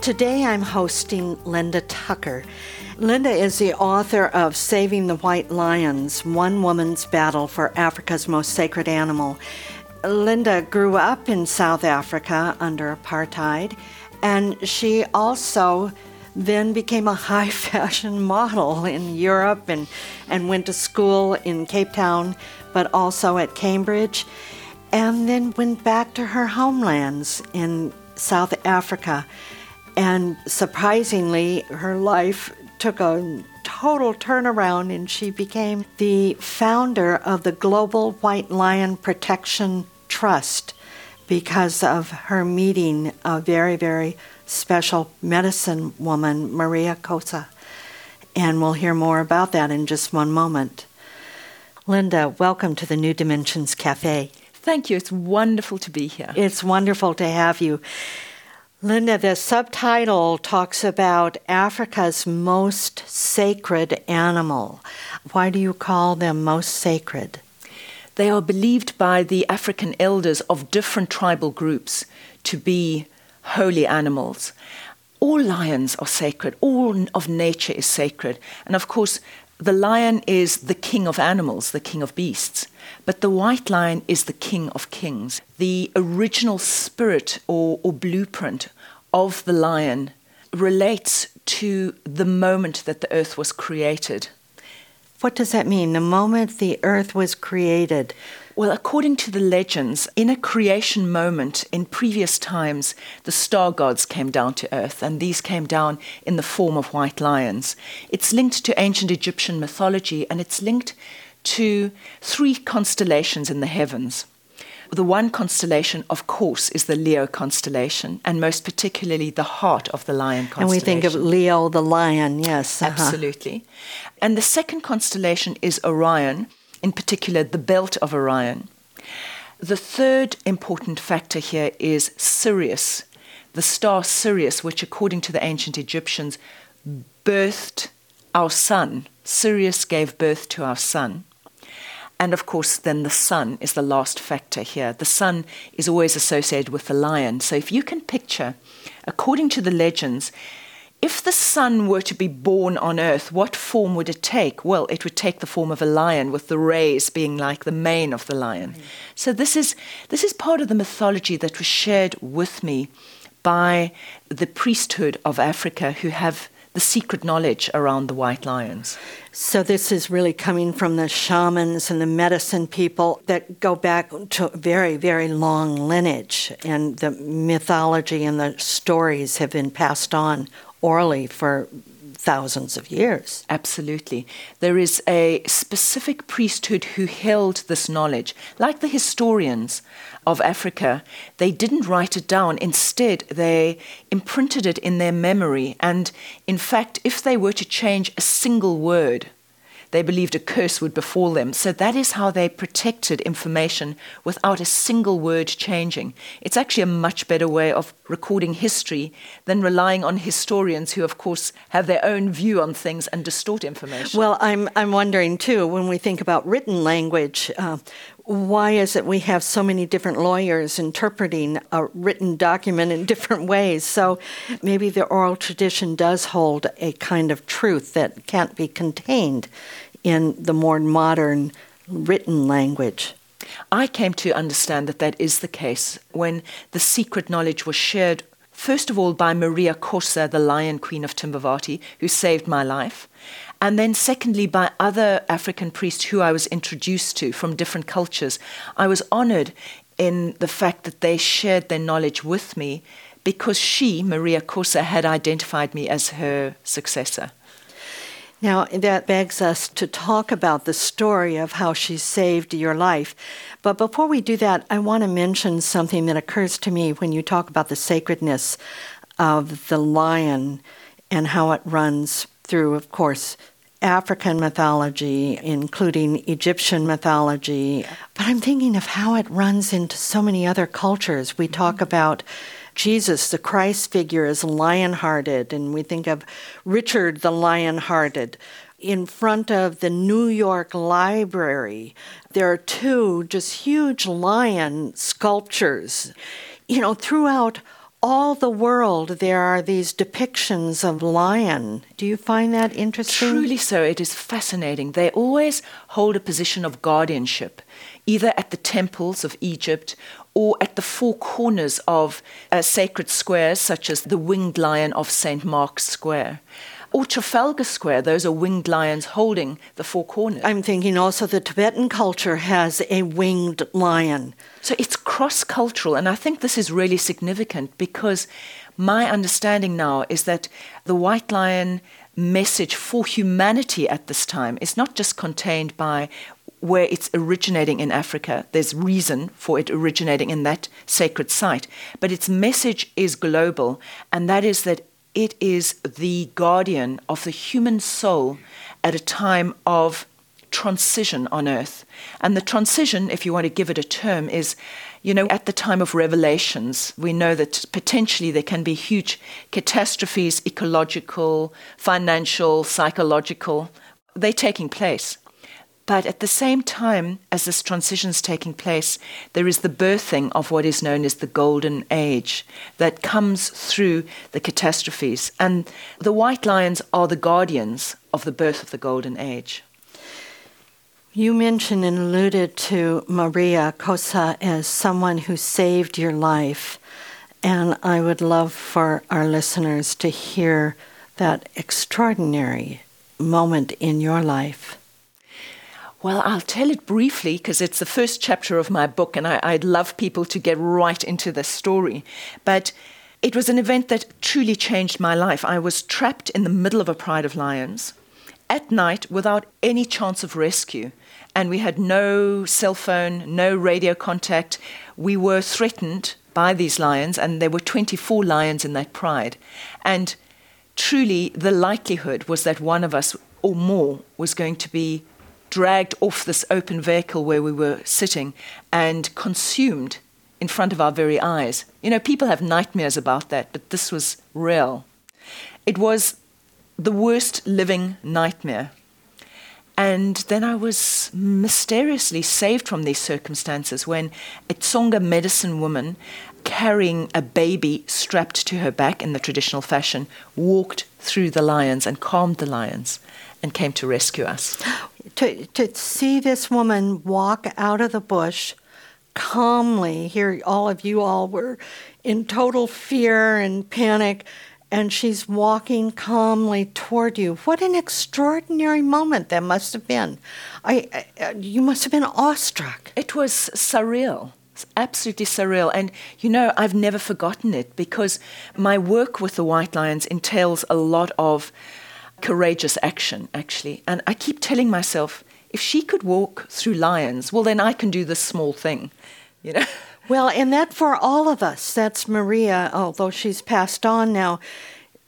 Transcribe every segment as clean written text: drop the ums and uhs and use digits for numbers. Today I'm hosting Linda Tucker. Linda is the author of Saving the White Lions, One Woman's Battle for Africa's Most Sacred Animal. Linda grew up in South Africa under apartheid, and she also then became a high fashion model in Europe and went to school in Cape Town, but also at Cambridge, and then went back to her homelands in South Africa. And surprisingly, her life took a total turnaround, and she became the founder of the Global White Lion Protection Trust because of her meeting a very, very special medicine woman, Maria Khosa. And we'll hear more about that in just one moment. Linda, welcome to the New Dimensions Cafe. Thank you. It's wonderful to be here. It's wonderful to have you. Linda, the subtitle talks about Africa's most sacred animal. Why do you call them most sacred? They are believed by the African elders of different tribal groups to be holy animals. All lions are sacred. All of nature is sacred. And of course, the lion is the king of animals, the king of beasts. But the white lion is the king of kings. The original spirit or blueprint of the lion relates to the moment that the earth was created. What does that mean, the moment the earth was created? Well, according to the legends, in a creation moment in previous times, the star gods came down to earth, and these came down in the form of white lions. It's linked to ancient Egyptian mythology, and it's linked to three constellations in the heavens. The one constellation, of course, is the Leo constellation, and most particularly the heart of the lion constellation. And we think of Leo the lion, yes. Uh-huh. Absolutely. And the second constellation is Orion, in particular the belt of Orion. The third important factor here is Sirius, the star Sirius, which according to the ancient Egyptians birthed our sun. Sirius gave birth to our sun. And of course, then the sun is the last factor here. The sun is always associated with the lion. So if you can picture, according to the legends, if the sun were to be born on earth, what form would it take? Well, it would take the form of a lion, with the rays being like the mane of the lion. Mm. So this is part of the mythology that was shared with me by the priesthood of Africa, who have the secret knowledge around the white lions. So this is really coming from the shamans and the medicine people that go back to a very, very long lineage, and the mythology and the stories have been passed on orally for thousands of years. Absolutely. There is a specific priesthood who held this knowledge. Like the historians of Africa, they didn't write it down. Instead, they imprinted it in their memory. And in fact, if they were to change a single word, they believed a curse would befall them. So that is how they protected information without a single word changing. It's actually a much better way of recording history than relying on historians who, of course, have their own view on things and distort information. Well, I'm wondering, too, when we think about written language, why is it we have so many different lawyers interpreting a written document in different ways? So maybe the oral tradition does hold a kind of truth that can't be contained in the more modern written language. I came to understand that is the case when the secret knowledge was shared, first of all, by Maria Khosa, the Lion Queen of Timbavati, who saved my life. And then secondly, by other African priests who I was introduced to from different cultures. I was honored in the fact that they shared their knowledge with me because she, Maria Khosa, had identified me as her successor. Now, that begs us to talk about the story of how she saved your life. But before we do that, I want to mention something that occurs to me when you talk about the sacredness of the lion and how it runs through, of course, African mythology, including Egyptian mythology. But I'm thinking of how it runs into so many other cultures. We talk about Jesus, the Christ figure, is lion-hearted, and we think of Richard the Lion-Hearted. In front of the New York Library, there are two just huge lion sculptures. You know, throughout all the world, there are these depictions of lion. Do you find that interesting? Truly so. It is fascinating. They always hold a position of guardianship, either at the temples of Egypt or at the four corners of sacred squares, such as the winged lion of St. Mark's Square. Or Trafalgar Square, those are winged lions holding the four corners. I'm thinking also the Tibetan culture has a winged lion. So it's cross-cultural, and I think this is really significant because my understanding now is that the white lion message for humanity at this time is not just contained by where it's originating in Africa. There's reason for it originating in that sacred site, but its message is global, and that is that it is the guardian of the human soul at a time of transition on earth. And the transition, if you want to give it a term, is, you know, at the time of revelations, we know that potentially there can be huge catastrophes, ecological, financial, psychological. They're taking place. But at the same time as this transition is taking place, there is the birthing of what is known as the golden age that comes through the catastrophes. And the white lions are the guardians of the birth of the golden age. You mentioned and alluded to Maria Khosa as someone who saved your life. And I would love for our listeners to hear that extraordinary moment in your life. Well, I'll tell it briefly because it's the first chapter of my book and I'd love people to get right into the story. But it was an event that truly changed my life. I was trapped in the middle of a pride of lions at night without any chance of rescue. And we had no cell phone, no radio contact. We were threatened by these lions and there were 24 lions in that pride. And truly the likelihood was that one of us or more was going to be dragged off this open vehicle where we were sitting and consumed in front of our very eyes. You know, people have nightmares about that, but this was real. It was the worst living nightmare. And then I was mysteriously saved from these circumstances when a Tsonga medicine woman carrying a baby strapped to her back in the traditional fashion walked through the lions and calmed the lions and came to rescue us. To see this woman walk out of the bush calmly, here all of you all were in total fear and panic, and she's walking calmly toward you. What an extraordinary moment that must have been. You must have been awestruck. It was surreal, absolutely surreal. And, you know, I've never forgotten it because my work with the white lions entails a lot of courageous action, actually. And I keep telling myself, if she could walk through lions, well, then I can do this small thing, you know. Well, and that for all of us, that's Maria, although she's passed on now,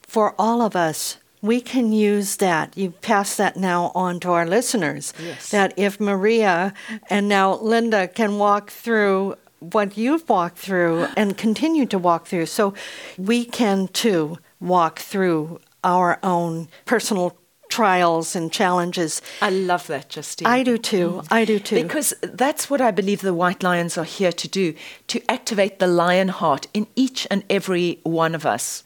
for all of us, we can use that. You pass that now on to our listeners, yes. That if Maria and now Linda can walk through what you've walked through and continue to walk through, so we can too walk through our own personal trials and challenges. I love that, Justine. I do too. I do too. Because that's what I believe the white lions are here to do, to activate the lion heart in each and every one of us.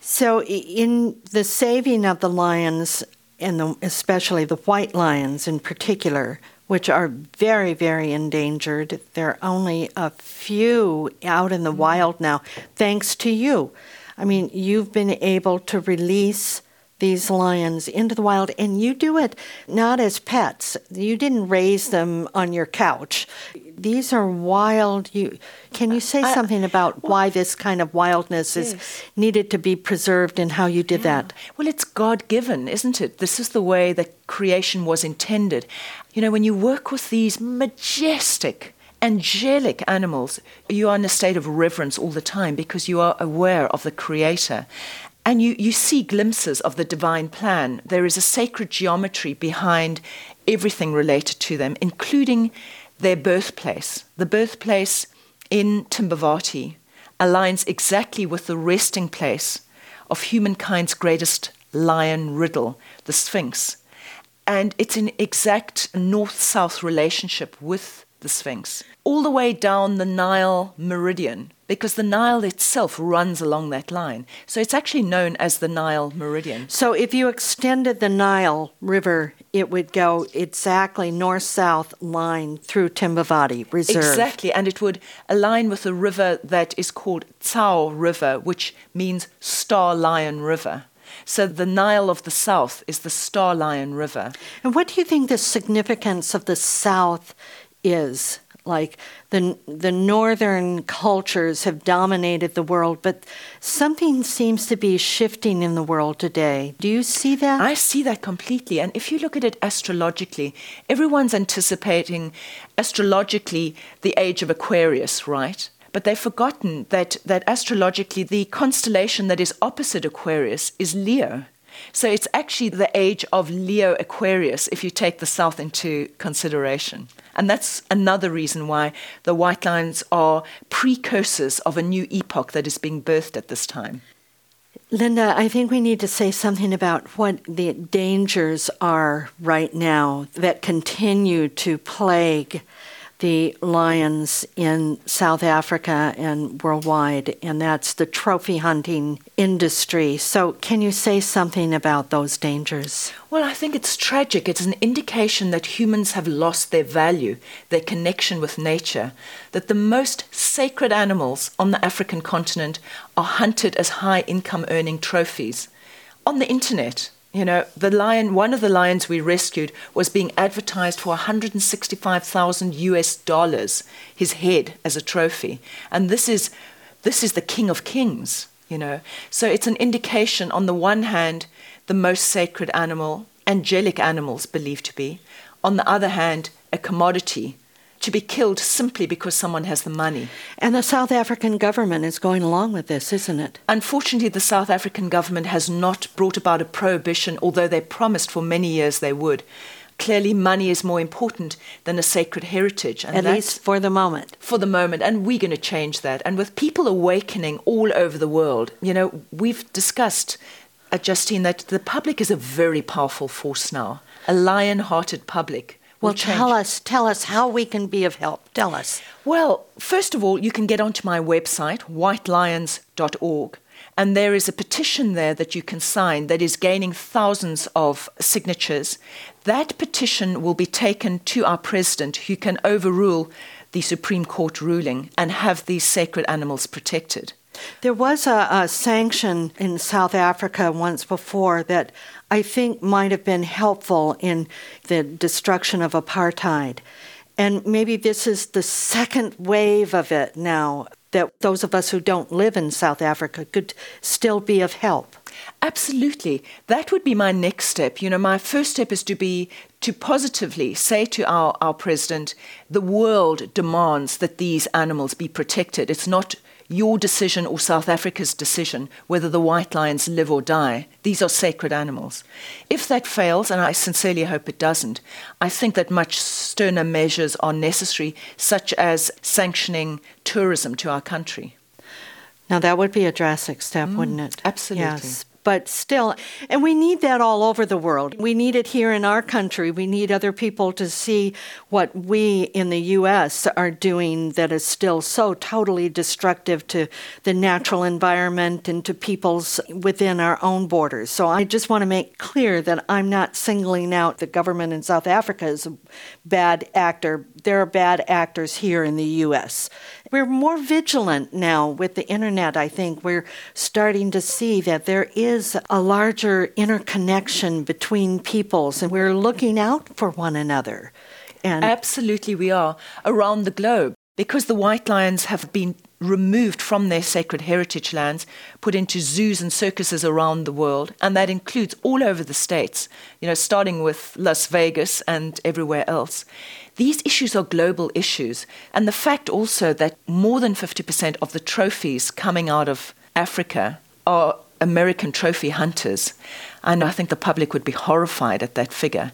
So in the saving of the lions, and especially the white lions in particular, which are very, very endangered, there are only a few out in the wild now, thanks to you. I mean, you've been able to release these lions into the wild, and you do it not as pets. You didn't raise them on your couch. These are wild. Can you say something about why this kind of wildness is needed to be preserved and how you did that? Well, it's God-given, isn't it? This is the way that creation was intended. You know, when you work with these majestic angelic animals, you are in a state of reverence all the time because you are aware of the Creator. And you see glimpses of the divine plan. There is a sacred geometry behind everything related to them, including their birthplace. The birthplace in Timbavati aligns exactly with the resting place of humankind's greatest lion riddle, the Sphinx. And it's an exact north-south relationship with the Sphinx, all the way down the Nile Meridian, because the Nile itself runs along that line. So it's actually known as the Nile Meridian. So if you extended the Nile River, it would go exactly north-south line through Timbavati Reserve. Exactly, and it would align with a river that is called Tsao River, which means Star Lion River. So the Nile of the South is the Star Lion River. And what do you think the significance of the South is? Like the northern cultures have dominated the world, but something seems to be shifting in the world today. Do you see that? I see that completely. And if you look at it astrologically, everyone's anticipating astrologically the age of Aquarius, right? But they've forgotten that astrologically the constellation that is opposite Aquarius is Leo. So it's actually the age of Leo Aquarius if you take the South into consideration. And that's another reason why the white lions are precursors of a new epoch that is being birthed at this time. Linda, I think we need to say something about what the dangers are right now that continue to plague the lions in South Africa and worldwide, and that's the trophy hunting industry. So can you say something about those dangers? Well, I think it's tragic. It's an indication that humans have lost their value, their connection with nature, that the most sacred animals on the African continent are hunted as high-income earning trophies on the internet. You know, the lion, one of the lions we rescued was being advertised for $165,000, his head as a trophy. And this is the king of kings, you know. So it's an indication, on the one hand, the most sacred animal, angelic animals believed to be. On the other hand, a commodity to be killed simply because someone has the money. And the South African government is going along with this, isn't it? Unfortunately, the South African government has not brought about a prohibition, although they promised for many years they would. Clearly, money is more important than a sacred heritage. And at least for the moment. For the moment. And we're going to change that. And with people awakening all over the world, you know, we've discussed, Justine, that the public is a very powerful force now, a lion-hearted public. Well, tell us how we can be of help. Tell us. Well, first of all, you can get onto my website, whitelions.org, and there is a petition there that you can sign that is gaining thousands of signatures. That petition will be taken to our president, who can overrule the Supreme Court ruling and have these sacred animals protected. There was a sanction in South Africa once before that I think might have been helpful in the destruction of apartheid. And maybe this is the second wave of it now, that those of us who don't live in South Africa could still be of help. Absolutely. That would be my next step. You know, my first step is to positively say to our president, the world demands that these animals be protected. It's not your decision or South Africa's decision whether the white lions live or die. These are sacred animals. If that fails, and I sincerely hope it doesn't, I think that much sterner measures are necessary, such as sanctioning tourism to our country. Now, that would be a drastic step, wouldn't it? Absolutely. Yes. But still, and we need that all over the world. We need it here in our country. We need other people to see what we in the U.S. are doing that is still so totally destructive to the natural environment and to peoples within our own borders. So I just want to make clear that I'm not singling out the government in South Africa as a bad actor. There are bad actors here in the U.S. We're more vigilant now with the internet, I think. We're starting to see that there is a larger interconnection between peoples, and we're looking out for one another. And absolutely we are, around the globe, because the white lions have been removed from their sacred heritage lands, put into zoos and circuses around the world, and that includes all over the States, you know, starting with Las Vegas and everywhere else. These issues are global issues, and the fact also that more than 50% of the trophies coming out of Africa are American trophy hunters, and I think the public would be horrified at that figure.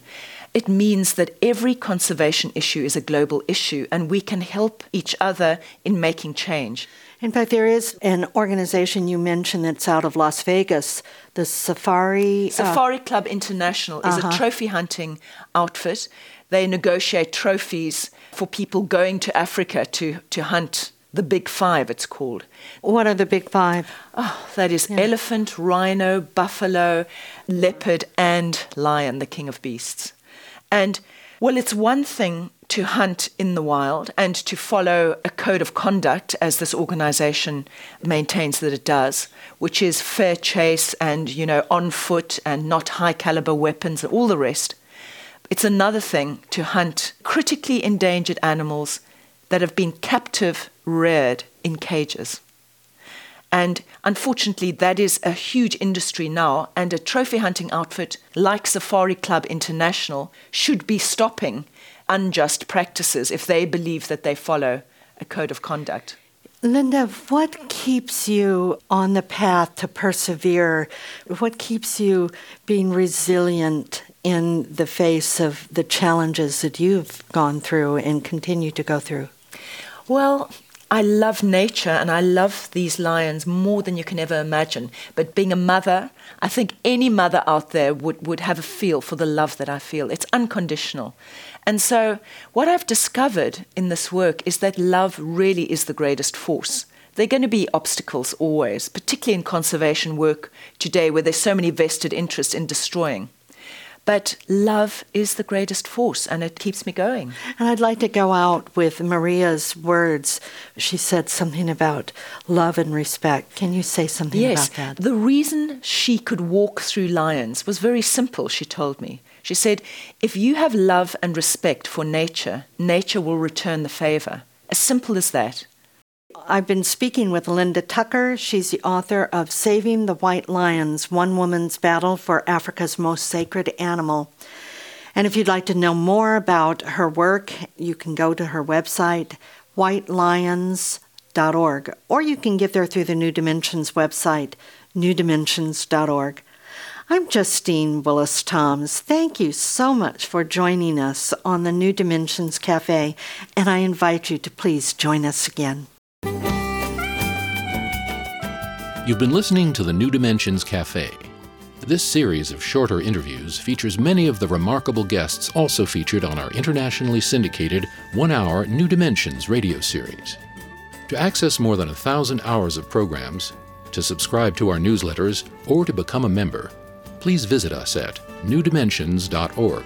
It means that every conservation issue is a global issue, and we can help each other in making change. In fact, there is an organization you mentioned that's out of Las Vegas, the Safari Club International is a trophy hunting outfit. They negotiate trophies for people going to Africa to hunt. The Big Five, it's called. What are the Big Five? Oh, that is elephant, rhino, buffalo, leopard, and lion, the king of beasts. And, well, it's one thing to hunt in the wild and to follow a code of conduct, as this organization maintains that it does, which is fair chase and, you know, on foot and not high-caliber weapons and all the rest. It's another thing to hunt critically endangered animals that have been captive reared in cages. And unfortunately, that is a huge industry now, and a trophy hunting outfit like Safari Club International should be stopping unjust practices if they believe that they follow a code of conduct. Linda, what keeps you on the path to persevere? What keeps you being resilient in the face of the challenges that you've gone through and continue to go through? Well, I love nature and I love these lions more than you can ever imagine. But being a mother, I think any mother out there would have a feel for the love that I feel. It's unconditional. And so what I've discovered in this work is that love really is the greatest force. There are going to be obstacles always, particularly in conservation work today where there's so many vested interests in destroying. But love is the greatest force, and it keeps me going. And I'd like to go out with Maria's words. She said something about love and respect. Can you say something about that? Yes. The reason she could walk through lions was very simple, she told me. She said, if you have love and respect for nature, nature will return the favor. As simple as that. I've been speaking with Linda Tucker. She's the author of Saving the White Lions, One Woman's Battle for Africa's Most Sacred Animal. And if you'd like to know more about her work, you can go to her website, whitelions.org, or you can get there through the New Dimensions website, newdimensions.org. I'm Justine Willis-Toms. Thank you so much for joining us on the New Dimensions Cafe, and I invite you to please join us again. You've been listening to the New Dimensions Cafe. This series of shorter interviews features many of the remarkable guests also featured on our internationally syndicated one-hour New Dimensions radio series. To access more than 1,000 hours of programs, to subscribe to our newsletters, or to become a member, please visit us at newdimensions.org.